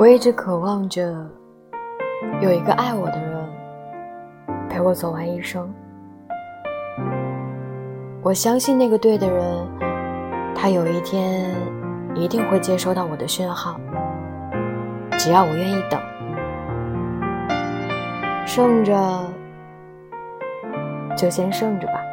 我一直渴望着有一个爱我的人陪我走完一生。我相信那个对的人，他有一天一定会接收到我的讯号，只要我愿意等，剩着就先剩着吧。